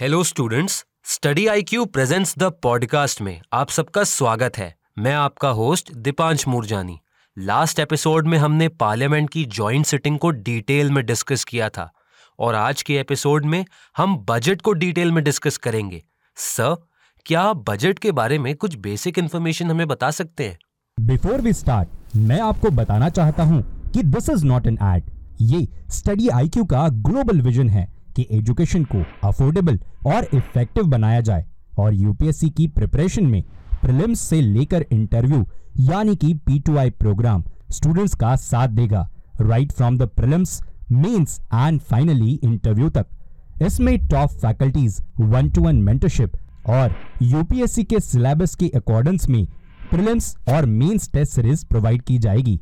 Hello students, study IQ presents the podcast में आप सबका स्वागत है। मैं आपका host Deepanshu Murjani. Last episode में हमने पार्लियामेंट की जॉइंट सिटिंग को डिटेल में डिस्कस किया था और आज के एपिसोड में हम बजट को डिटेल में डिस्कस करेंगे। सर, क्या आप बजट के बारे में कुछ बेसिक इन्फॉर्मेशन हमें बता सकते हैं? बिफोर वी स्टार्ट, मैं आपको बताना चाहता हूँ कि this is not an ad. ये स्टडी IQ का ग्लोबल विजन है कि एजुकेशन को अफोर्डेबल और इफेक्टिव बनाया जाए और यूपीएससी की प्रिपरेशन में प्रीलिम्स से लेकर इंटरव्यू यानी कि P2I प्रोग्राम स्टूडेंट्स का साथ देगा, right from the prelims, mains and finally interview तक। इसमें टॉप फैकल्टीज, 1-to-1 मेंटरशिप और यूपीएससी के सिलेबस के अकॉर्डेंस में प्रीलिम्स और मेंस टेस्ट सीरीज प्रोवाइड की जाएगी।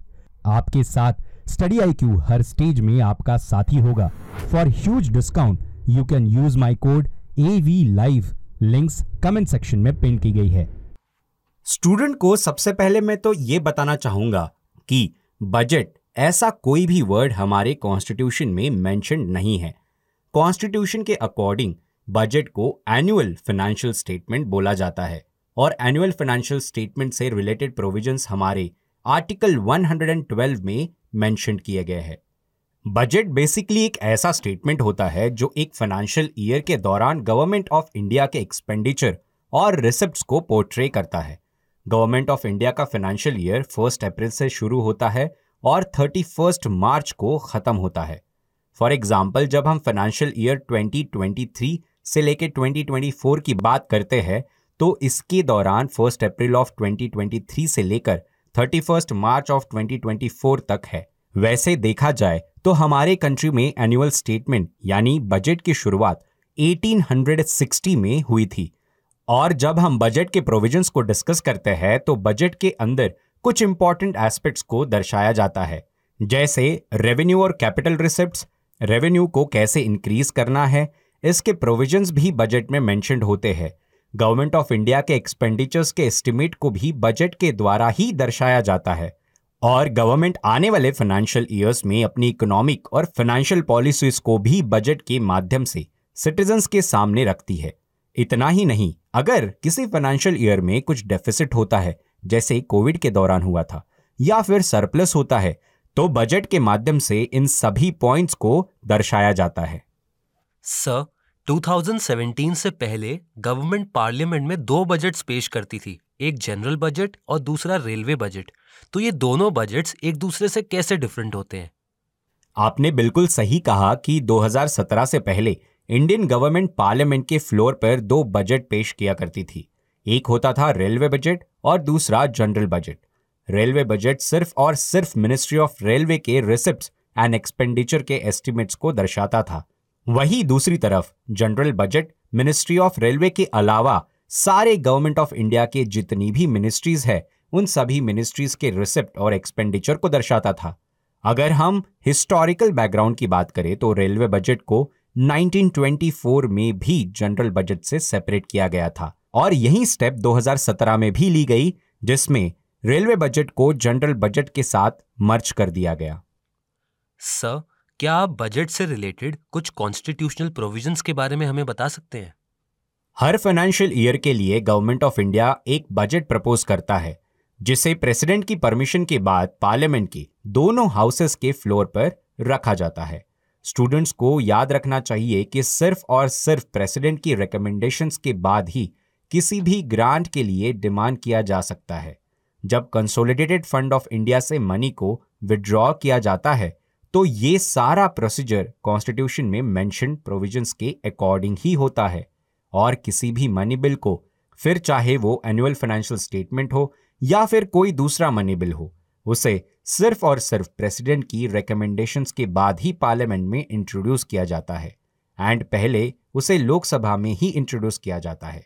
आपके साथ स्टडी IQ हर स्टेज में आपका साथी होगा। For huge discount you can use my code AV LIVE। Links comment section में पिन की गई है। स्टूडेंट को सबसे पहले मैं तो ये बताना चाहूंगा कि बजट ऐसा कोई भी वर्ड हमारे कॉन्स्टिट्यूशन में मेंशन नहीं है। कॉन्स्टिट्यूशन के अकॉर्डिंग बजट को एनुअल फाइनेंशियल स्टेटमेंट बोला जाता है और एनुअल फाइनेंशियल स्टेटमेंट से रिलेटेड प्रोविजंस हमारे आर्टिकल 112 में मेंशन किए गए हैं। बजट बेसिकली एक ऐसा स्टेटमेंट होता है जो एक फाइनेंशियल ईयर के दौरान गवर्नमेंट ऑफ इंडिया के एक्सपेंडिचर और रिसिप्ट्स को पोर्ट्रे करता है। गवर्नमेंट ऑफ इंडिया का फाइनेंशियल ईयर 1 अप्रैल से शुरू होता है और 31 मार्च को खत्म होता है। फॉर एग्जाम्पल, जब हम फाइनेंशियल ईयर 2023 से लेकर 2024 की बात करते हैं तो इसके दौरान 1 अप्रैल ऑफ 2023 से लेकर 31 मार्च ऑफ 2024 तक है। वैसे देखा जाए तो हमारे कंट्री में एनुअल स्टेटमेंट यानी बजट की शुरुआत 1860 में हुई थी और जब हम बजट के प्रोविजंस को डिस्कस करते हैं तो बजट के अंदर कुछ इंपॉर्टेंट एस्पेक्ट्स को दर्शाया जाता है, जैसे रेवेन्यू और कैपिटल रिसिप्ट्स, रेवेन्यू को कैसे इंक्रीज करना है, इसके प्रोविजंस भी बजट में मेंशन्ड होते हैं। गवर्नमेंट ऑफ इंडिया के एक्सपेंडिचर्स के एस्टिमेट को भी बजट के द्वारा ही दर्शाया जाता है और गवर्नमेंट आने वाले फाइनेंशियल ईयर्स में अपनी इकोनॉमिक और फाइनेंशियल पॉलिसीज को भी बजट के माध्यम से सिटीजन्स के सामने रखती है। इतना ही नहीं, अगर किसी फाइनेंशियल ईयर में कुछ डेफिसिट होता है, जैसे कोविड के दौरान हुआ था, या फिर सरप्लस होता है, तो बजट के माध्यम से इन सभी पॉइंट्स को दर्शाया जाता है। सर, 2017 से पहले गवर्नमेंट पार्लियामेंट में 2 बजट्स पेश करती थी, एक जनरल बजट और दूसरा रेलवे बजट। तो ये दोनों बजट्स एक दूसरे से कैसे डिफरेंट होते हैं? आपने बिल्कुल सही कहा कि 2017 से पहले इंडियन गवर्नमेंट पार्लियामेंट के फ्लोर पर 2 बजट पेश किया करती थी। एक होता था रेलवे बजट और दूसरा जनरल बजट। रेलवे बजट सिर्फ और सिर्फ मिनिस्ट्री ऑफ रेलवे के रिसिप्ट्स एंड एक्सपेंडिचर के एस्टिमेट्स को दर्शाता था। वहीं दूसरी तरफ general budget ministry of railway के अलावा सारे गवर्नमेंट ऑफ इंडिया के जितनी भी मिनिस्ट्रीज है, उन सभी मिनिस्ट्रीज के रिसिप्ट और एक्सपेंडिचर को दर्शाता था। अगर हम हिस्टोरिकल बैकग्राउंड की बात करें तो रेलवे बजट को 1924 में भी जनरल बजट से सेपरेट किया गया था और यही स्टेप 2017 में भी ली गई, जिसमें रेलवे बजट को जनरल बजट के साथ मर्ज कर दिया गया। सर, क्या आप बजट से रिलेटेड कुछ कॉन्स्टिट्यूशनल प्रोविजंस के बारे में हमें बता सकते हैं? हर फाइनेंशियल ईयर के लिए गवर्नमेंट ऑफ इंडिया एक बजट प्रपोज करता है, जिसे प्रेसिडेंट की परमिशन के बाद पार्लियामेंट के दोनों हाउसेस के फ्लोर पर रखा जाता है। स्टूडेंट्स को याद रखना चाहिए कि सिर्फ और सिर्फ प्रेसिडेंट की रिकमेंडेशंस के बाद ही किसी भी ग्रांट के लिए डिमांड किया जा सकता है। जब कंसोलिडेटेड फंड ऑफ इंडिया से मनी को विड्रॉ किया जाता है तो ये सारा प्रोसीजर कॉन्स्टिट्यूशन में मेंशन्ड प्रोविजंस के अकॉर्डिंग ही होता है और किसी भी मनी बिल को, फिर चाहे वो एनुअल फाइनेंशियल स्टेटमेंट हो या फिर कोई दूसरा मनी बिल हो, उसे सिर्फ और सिर्फ प्रेसिडेंट की रिकमेंडेशंस के बाद ही पार्लियामेंट में इंट्रोड्यूस किया जाता है एंड पहले उसे लोकसभा में ही इंट्रोड्यूस किया जाता है।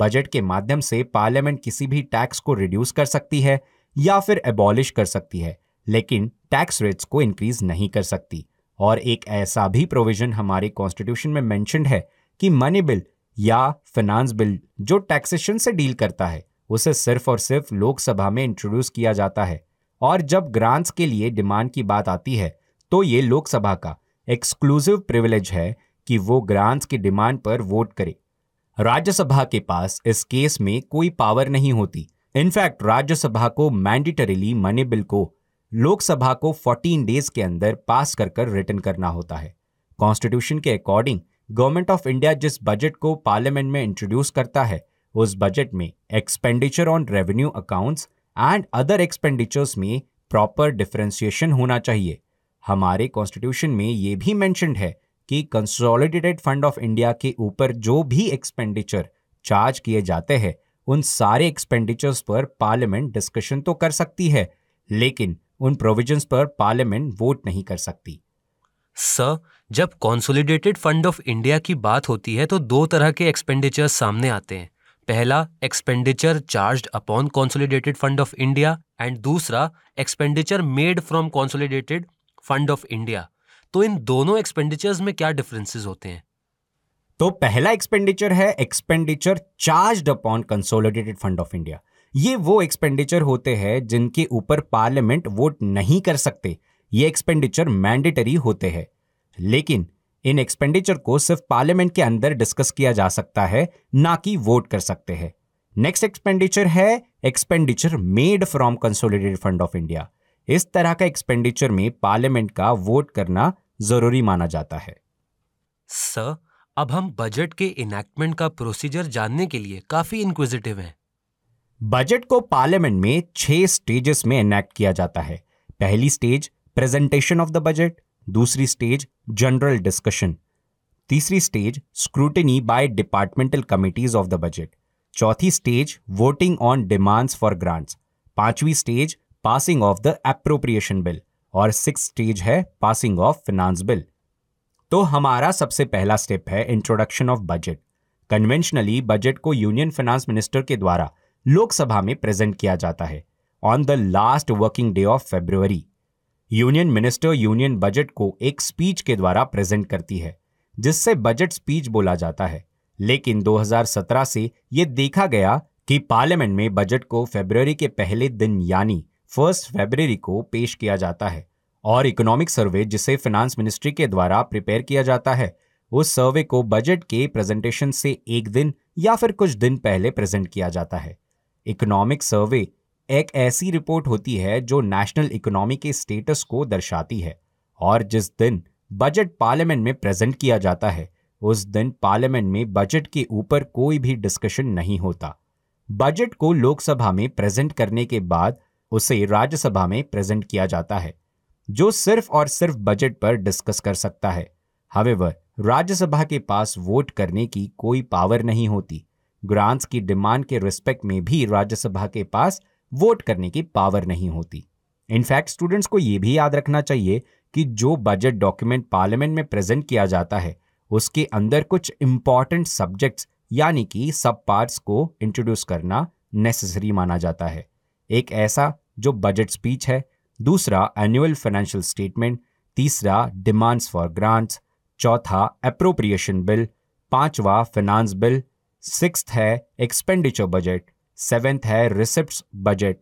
बजट के माध्यम से पार्लियामेंट किसी भी टैक्स को रिड्यूस कर सकती है या फिर एबॉलिश कर सकती है, लेकिन टैक्स रेट्स को इंक्रीज नहीं कर सकती। और एक ऐसा भी प्रोविजन हमारे कॉन्स्टिट्यूशन में मेंशन्ड है कि मनी बिल या फाइनेंस बिल जो टैक्सेशन से डील करता है, उसे सिर्फ और सिर्फ लोकसभा में इंट्रोड्यूस किया जाता है और जब ग्रांट्स के लिए डिमांड की बात आती है तो ये लोकसभा का एक्सक्लूसिव प्रिविलेज है कि वो ग्रांट्स की डिमांड पर वोट करे। राज्यसभा के पास इस केस में कोई पावर नहीं होती। इनफैक्ट राज्यसभा को मैंडेटरीली मनी बिल को लोकसभा को 14 डेज के अंदर पास कर रिटर्न करना होता है। कॉन्स्टिट्यूशन के अकॉर्डिंग गवर्नमेंट ऑफ इंडिया जिस बजट को पार्लियामेंट में इंट्रोड्यूस करता है, उस बजट में expenditure on revenue accounts and other expenditures में प्रॉपर डिफरेंशिएशन होना चाहिए। हमारे कॉन्स्टिट्यूशन में ये भी मेंशन्ड है कि कंसोलिडेटेड फंड ऑफ इंडिया के ऊपर जो भी एक्सपेंडिचर चार्ज किए जाते हैं, उन सारे एक्सपेंडिचर्स पर पार्लियामेंट डिस्कशन तो कर सकती है, लेकिन उन प्रोविजंस पर पार्लियामेंट वोट नहीं कर सकती। सर, जब कंसोलिडेटेड फंड ऑफ इंडिया की बात होती है तो दो तरह के एक्सपेंडिचर्स सामने आते हैं। पहला expenditure charged upon consolidated fund of India and दूसरा expenditure made from consolidated fund of India. तो इन दोनों एक्सपेंडिचर्स में क्या डिफरेंसेस होते हैं? तो पहला एक्सपेंडिचर है expenditure charged upon consolidated fund of India. ये वो एक्सपेंडिचर होते हैं जिनके ऊपर पार्लियामेंट वोट नहीं कर सकते। ये एक्सपेंडिचर मैंडेटरी होते हैं, लेकिन इन एक्सपेंडिचर को सिर्फ पार्लियामेंट के अंदर डिस्कस किया जा सकता है, ना कि वोट कर सकते हैं। नेक्स्ट एक्सपेंडिचर है expenditure made from consolidated fund of India. इस तरह का एक्सपेंडिचर में पार्लियामेंट का वोट करना जरूरी माना जाता है। सर, अब हम बजट के इनैक्टमेंट का प्रोसीजर जानने के लिए काफी इंक्विजिटिव हैं। बजट को पार्लियामेंट में 6 स्टेजेस में इनैक्ट किया जाता है। पहली stage presentation of the budget, दूसरी स्टेज जनरल डिस्कशन, तीसरी stage scrutiny by departmental committees of the budget, चौथी stage voting on demands for grants, पांचवी stage passing of the appropriation bill और सिक्स्थ स्टेज है पासिंग ऑफ फिनांस बिल। तो हमारा सबसे पहला स्टेप है introduction of budget. Conventionally budget को यूनियन फाइनेंस मिनिस्टर के द्वारा लोकसभा में प्रेजेंट किया जाता है on the last working day of February. Union minister union budget को एक स्पीच के द्वारा प्रेजेंट करती है, जिससे बजट स्पीच बोला जाता है। लेकिन 2017 से यह देखा गया कि पार्लियामेंट में बजट को फरवरी के पहले दिन यानी 1 फरवरी को पेश किया जाता है और इकोनॉमिक सर्वे जिसे फाइनेंस मिनिस्ट्री के द्वारा प्रिपेयर किया जाता है, उस सर्वे को बजट के प्रेजेंटेशन से एक दिन या फिर कुछ दिन पहले प्रेजेंट किया जाता है। इकोनॉमिक सर्वे एक ऐसी रिपोर्ट होती है जो नेशनल इकोनॉमी के स्टेटस को दर्शाती है और जिस दिन बजट पार्लियामेंट में प्रेजेंट किया जाता है, उस दिन पार्लियामेंट में बजट के ऊपर कोई भी डिस्कशन नहीं होता। बजट को लोकसभा में प्रेजेंट करने के बाद उसे राज्यसभा में प्रेजेंट किया जाता है, जो सिर्फ और सिर्फ बजट पर डिस्कस कर सकता है। हावेवर, राज्यसभा के पास वोट करने की कोई पावर नहीं होती। ग्रांट्स की डिमांड के रिस्पेक्ट में भी राज्यसभा के पास वोट करने की पावर नहीं होती। इनफैक्ट स्टूडेंट्स को यह भी याद रखना चाहिए कि जो बजट डॉक्यूमेंट पार्लियामेंट में प्रेजेंट किया जाता है, उसके अंदर कुछ इंपॉर्टेंट सब्जेक्ट्स यानी कि सब पार्ट्स को इंट्रोड्यूस करना नेसेसरी माना जाता है। एक ऐसा जो बजट स्पीच है, दूसरा एनुअल फाइनेंशियल स्टेटमेंट, तीसरा डिमांड्स फॉर ग्रांट्स, चौथा एप्रोप्रिएशन बिल, पांचवा फिनांस बिल, सिक्स्थ है एक्सपेंडिचर बजट, सेवेंथ है रिसिप्ट्स बजट,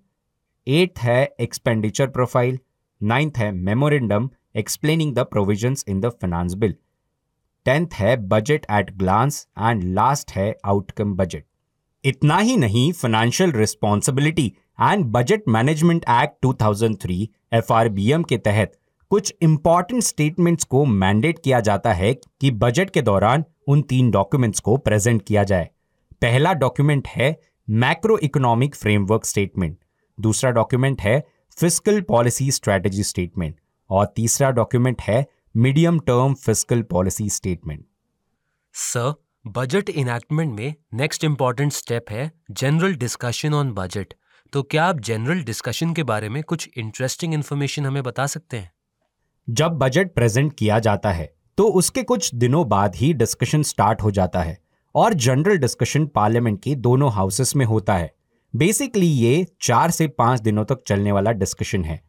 एट्थ है एक्सपेंडिचर प्रोफाइल, नाइन्थ है memorandum explaining the provisions in the finance bill, tenth है budget at glance and last है outcome budget. इतना ही नहीं, financial responsibility and budget management act 2003 FRBM के तहत कुछ इंपॉर्टेंट स्टेटमेंट्स को मैंडेट किया जाता है कि बजट के दौरान उन 3 डॉक्यूमेंट्स को प्रेजेंट किया जाए। पहला डॉक्यूमेंट है मैक्रो इकोनॉमिक फ्रेमवर्क स्टेटमेंट, दूसरा डॉक्यूमेंट है फिस्कल पॉलिसी स्ट्रेटेजी स्टेटमेंट और तीसरा डॉक्यूमेंट है medium term fiscal policy statement. Sir, budget enactment में नेक्स्ट इंपॉर्टेंट स्टेप है जनरल डिस्कशन ऑन बजट। तो क्या आप जनरल डिस्कशन के बारे में कुछ इंटरेस्टिंग इन्फॉर्मेशन हमें बता सकते हैं? जब बजट प्रेजेंट किया जाता है तो उसके कुछ दिनों बाद ही डिस्कशन स्टार्ट हो जाता है और जनरल डिस्कशन पार्लियामेंट के दोनों हाउसेस में होता है। बेसिकली ये 4 से 5 दिनों तक चलने वाला डिस्कशन है।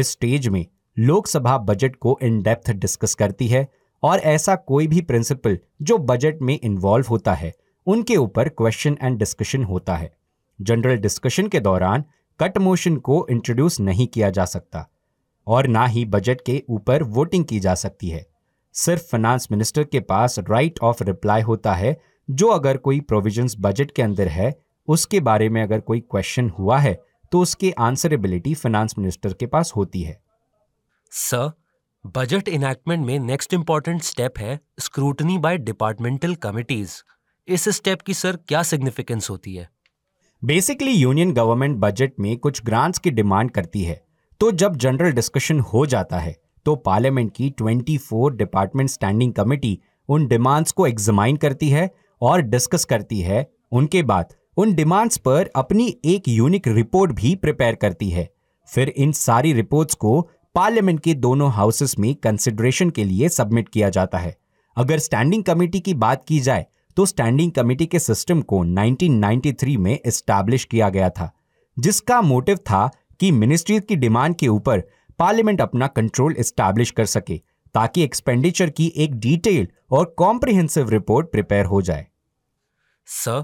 इस स्टेज में लोकसभा बजट को इन डेप्थ डिस्कस करती है और ऐसा कोई भी प्रिंसिपल जो बजट में इन्वॉल्व होता है, उनके ऊपर क्वेश्चन एंड डिस्कशन होता है। जनरल डिस्कशन के दौरान कट मोशन को इंट्रोड्यूस नहीं किया जा सकता और ना ही बजट के ऊपर वोटिंग की जा सकती है। सिर्फ फाइनेंस मिनिस्टर के पास राइट ऑफ रिप्लाई होता है, जो अगर कोई प्रोविजंस बजट के अंदर है उसके बारे में अगर कोई क्वेश्चन हुआ है तो उसकी आंसरेबिलिटी फाइनेंस मिनिस्टर के पास होती है। सर, बजट इनैक्टमेंट में नेक्स्ट इंपॉर्टेंट स्टेप है स्क्रूटनी बाय डिपार्टमेंटल कमिटीज। इस स्टेप की सर क्या सिग्निफिकेंस होती है? बेसिकली यूनियन गवर्नमेंट बजट में कुछ ग्रांट्स की डिमांड करती है, तो जब जनरल डिस्कशन हो जाता है तो पार्लियामेंट की 24 डिपार्टमेंट स्टैंडिंग कमेटी उन डिमांड्स को एग्जामाइन करती है और डिस्कस करती है। उनके बाद उन डिमांड्स पर अपनी एक यूनिक रिपोर्ट भी प्रिपेयर करती है। फिर इन सारी रिपोर्ट्स को पार्लियामेंट के दोनों हाउसेस में कंसिडरेशन के लिए सबमिट किया जाता है। अगर स्टैंडिंग कमेटी की बात की जाए तो स्टैंडिंग कमेटी के सिस्टम को 1993 में एस्टैब्लिश किया गया था, जिसका मोटिव था कि मिनिस्ट्रीज की डिमांड के ऊपर पार्लियामेंट अपना कंट्रोल एस्टैब्लिश कर सके, ताकि एक्सपेंडिचर की एक डिटेल और कॉम्प्रिहेंसिव रिपोर्ट प्रिपेयर हो जाए। सर,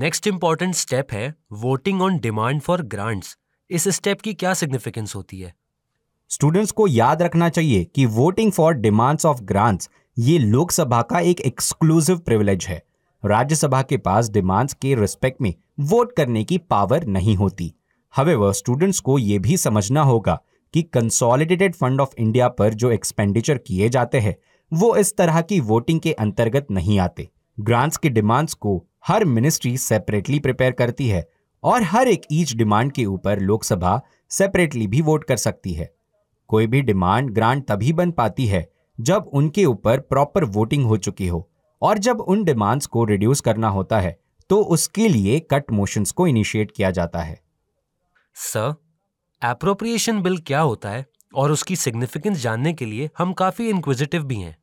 नेक्स्ट इंपॉर्टेंट स्टेप है voting on demand for grants. इस स्टेप की क्या सिग्निफिकेंस होती है? स्टूडेंट्स को याद रखना चाहिए कि voting for demands of grants ये लोकसभा का एक एक्सक्लूसिव प्रिविलेज है। राज्यसभा के पास डिमांड्स के रिस्पेक्ट में वोट करने की पावर नहीं होती। हावेवर, स्टूडेंट्स को ये भी समझना होगा कि कंसोलिडेटेड फंड ऑफ इंडिया पर जो एक्सपेंडिचर किए जाते हैं वो इस तरह की वोटिंग के अंतर्गत नहीं आते। ग्रांट्स के डिमांड्स को हर मिनिस्ट्री सेपरेटली प्रिपेयर करती है और हर एक ईच डिमांड के ऊपर लोकसभा सेपरेटली भी वोट कर सकती है। कोई भी डिमांड ग्रांट तभी बन पाती है जब उनके ऊपर प्रॉपर वोटिंग हो चुकी हो, और जब उन डिमांड्स को रिड्यूस करना होता है तो उसके लिए कट मोशंस को इनिशिएट किया जाता है। सर, एप्रोप्रिएशन बिल क्या होता है और उसकी सिग्निफिकेंस जानने के लिए हम काफी इंक्विजिटिव भी हैं।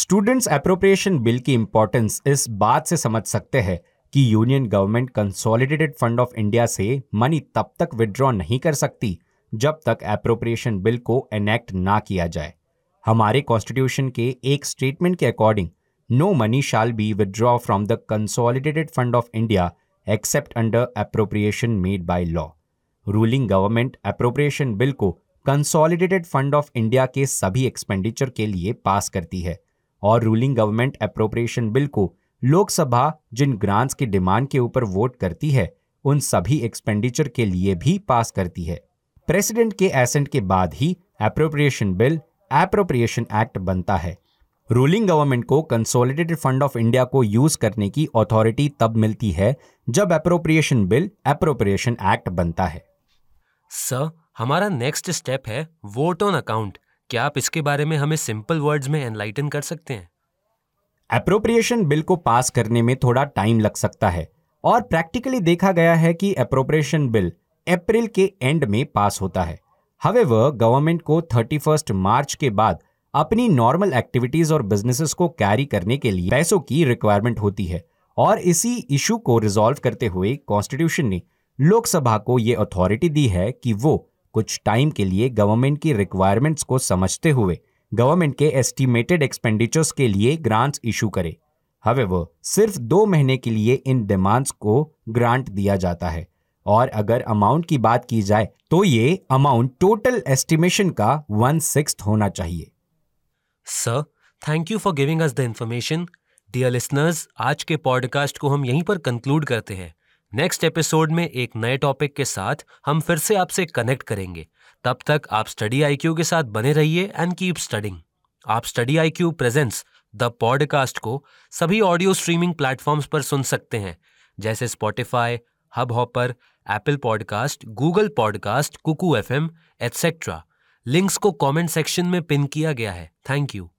स्टूडेंट्स एप्रोप्रिएशन बिल की इंपॉर्टेंस इस बात से समझ सकते हैं कि union government consolidated fund of India से मनी तब तक विड्रॉ नहीं कर सकती जब तक एप्रोप्रिएशन बिल को एनेक्ट ना किया जाए। हमारे कॉन्स्टिट्यूशन के एक स्टेटमेंट के according no money shall be withdrawn from the consolidated fund of India except under appropriation made by law. Ruling government appropriation bill को consolidated fund of India के सभी expenditure के लिए पास करती है और ruling government appropriation bill को लोकसभा जिन grants की demand के ऊपर vote करती है उन सभी expenditure के लिए भी पास करती है। President के assent के बाद ही appropriation bill appropriation act बनता है। रूलिंग गवर्नमेंट को कंसोलिडेटेड फंड ऑफ इंडिया को यूज करने की अथॉरिटी तब मिलती है जब एप्रोप्रिएशन बिल एप्रोप्रिएशन एक्ट बनता है। सर, हमारा नेक्स्ट स्टेप है वोट ऑन अकाउंट। क्या आप इसके बारे में हमें सिंपल वर्ड्स में एनलाइटन कर सकते हैं? एप्रोप्रिएशन बिल को पास करने में थोड़ा टाइम लग सकता है और प्रैक्टिकली देखा गया है कि एप्रोप्रिएशन बिल अप्रैल के एंड में पास होता है। हावेवर, गवर्नमेंट को 31 मार्च के बाद अपनी नॉर्मल एक्टिविटीज और बिजनेसेस को कैरी करने के लिए पैसों की रिक्वायरमेंट होती है और इसी इशू को रिजॉल्व करते हुए कॉन्स्टिट्यूशन ने लोकसभा को ये अथॉरिटी दी है कि वो कुछ टाइम के लिए गवर्नमेंट की रिक्वायरमेंट्स को समझते हुए गवर्नमेंट के एस्टिमेटेड एक्सपेंडिचर्स के लिए ग्रांट्स इशू करे। हावेवर, सिर्फ 2 महीने के लिए इन डिमांड्स को ग्रांट दिया जाता है और अगर अमाउंट की बात की जाए तो ये अमाउंट टोटल एस्टिमेशन का 1/6 होना चाहिए। Sir, thank you for giving us the information. Dear listeners, आज के पॉडकास्ट को हम यहीं पर कंक्लूड करते हैं। नेक्स्ट एपिसोड में एक नए टॉपिक के साथ हम फिर से आपसे कनेक्ट करेंगे। तब तक आप स्टडी IQ के साथ बने रहिए एंड कीप स्टडिंग। आप study IQ presents the podcast को सभी ऑडियो स्ट्रीमिंग प्लेटफॉर्म्स पर सुन सकते हैं, जैसे Spotify, Hubhopper, Apple podcast, Google podcast, Kuku FM, etcetera. Links को कमेंट सेक्शन में पिन किया गया है। Thank you.